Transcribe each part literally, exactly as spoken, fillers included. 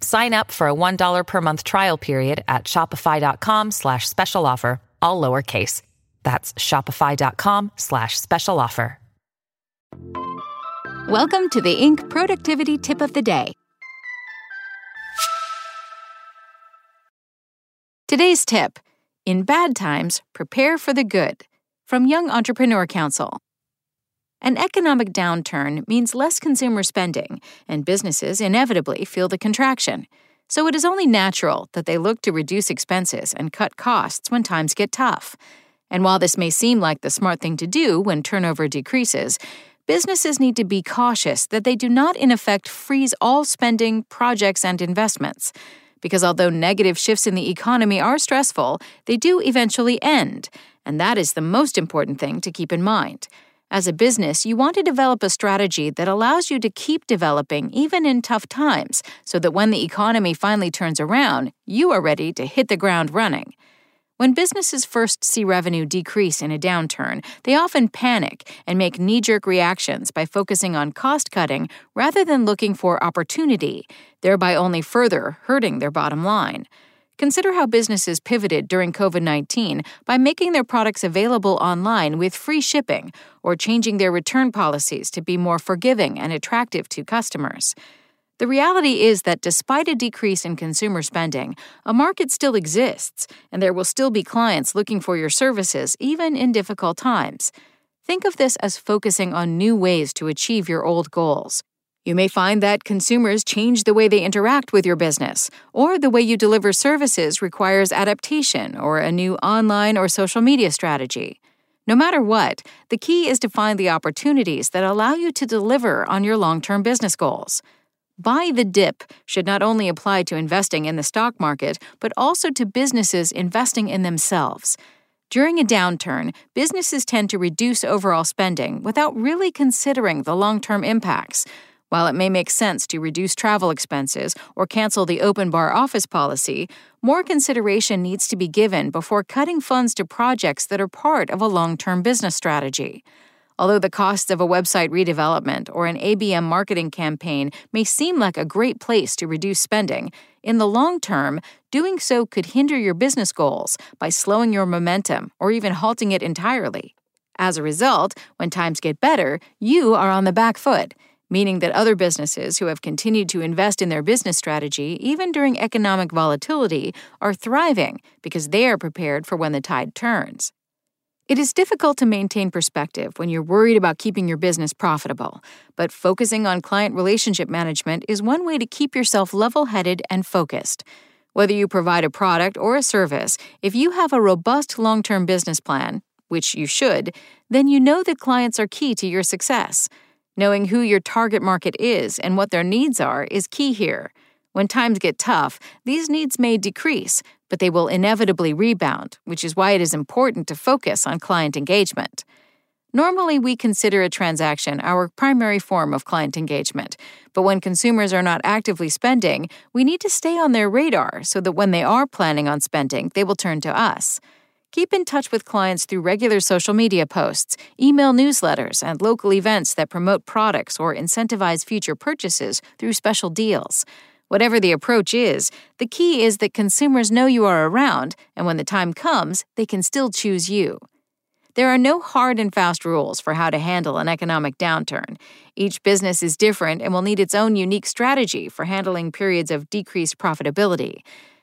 Sign up for a one dollar per month trial period at shopify.com slash special offer, all lowercase. That's shopify.com slash special offer. Welcome to the Incorporated. Productivity Tip of the Day. Today's tip, in bad times, prepare for the good, from Young Entrepreneur Council. An economic downturn means less consumer spending, and businesses inevitably feel the contraction. So it is only natural that they look to reduce expenses and cut costs when times get tough. And while this may seem like the smart thing to do when turnover decreases, businesses need to be cautious that they do not, in effect, freeze all spending, projects, and investments. Because although negative shifts in the economy are stressful, they do eventually end, and that is the most important thing to keep in mind. As a business, you want to develop a strategy that allows you to keep developing even in tough times, so that when the economy finally turns around, you are ready to hit the ground running. When businesses first see revenue decrease in a downturn, they often panic and make knee-jerk reactions by focusing on cost-cutting rather than looking for opportunity, thereby only further hurting their bottom line. Consider how businesses pivoted during covid nineteen by making their products available online with free shipping or changing their return policies to be more forgiving and attractive to customers. The reality is that despite a decrease in consumer spending, a market still exists, and there will still be clients looking for your services even in difficult times. Think of this as focusing on new ways to achieve your old goals. You may find that consumers change the way they interact with your business, or the way you deliver services requires adaptation or a new online or social media strategy. No matter what, the key is to find the opportunities that allow you to deliver on your long-term business goals. Buy the dip should not only apply to investing in the stock market, but also to businesses investing in themselves. During a downturn, businesses tend to reduce overall spending without really considering the long-term impacts. While it may make sense to reduce travel expenses or cancel the open bar office policy, more consideration needs to be given before cutting funds to projects that are part of a long-term business strategy. Although the costs of a website redevelopment or an A B M marketing campaign may seem like a great place to reduce spending, in the long term, doing so could hinder your business goals by slowing your momentum or even halting it entirely. As a result, when times get better, you are on the back foot, meaning that other businesses who have continued to invest in their business strategy, even during economic volatility, are thriving because they are prepared for when the tide turns. It is difficult to maintain perspective when you're worried about keeping your business profitable, but focusing on client relationship management is one way to keep yourself level-headed and focused. Whether you provide a product or a service, if you have a robust long-term business plan, which you should, then you know that clients are key to your success. Knowing who your target market is and what their needs are is key here. When times get tough, these needs may decrease, but they will inevitably rebound, which is why it is important to focus on client engagement. Normally, we consider a transaction our primary form of client engagement, but when consumers are not actively spending, we need to stay on their radar so that when they are planning on spending, they will turn to us. Keep in touch with clients through regular social media posts, email newsletters, and local events that promote products or incentivize future purchases through special deals. Whatever the approach is, the key is that consumers know you are around, and when the time comes, they can still choose you. There are no hard and fast rules for how to handle an economic downturn. Each business is different and will need its own unique strategy for handling periods of decreased profitability.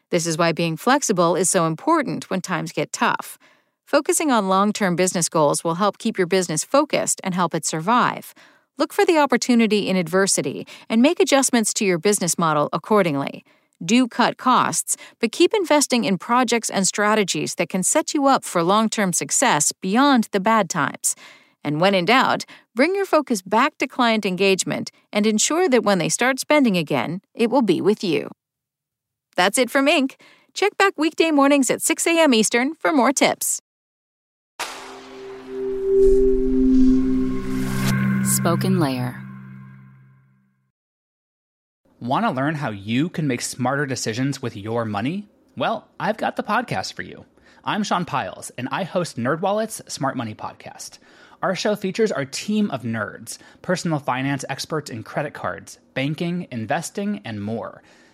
This is why being flexible is so important when times get tough. Focusing on long-term business goals will help keep your business focused and help it survive. Look for the opportunity in adversity and make adjustments to your business model accordingly. Do cut costs, but keep investing in projects and strategies that can set you up for long-term success beyond the bad times. And when in doubt, bring your focus back to client engagement and ensure that when they start spending again, it will be with you. That's it from Incorporated. Check back weekday mornings at six a.m. Eastern for more tips. Spoken Layer. Want to learn how you can make smarter decisions with your money? Well, I've got the podcast for you. I'm Sean Piles, and I host NerdWallet's Smart Money Podcast. Our show features our team of nerds, personal finance experts in credit cards, banking, investing, and more.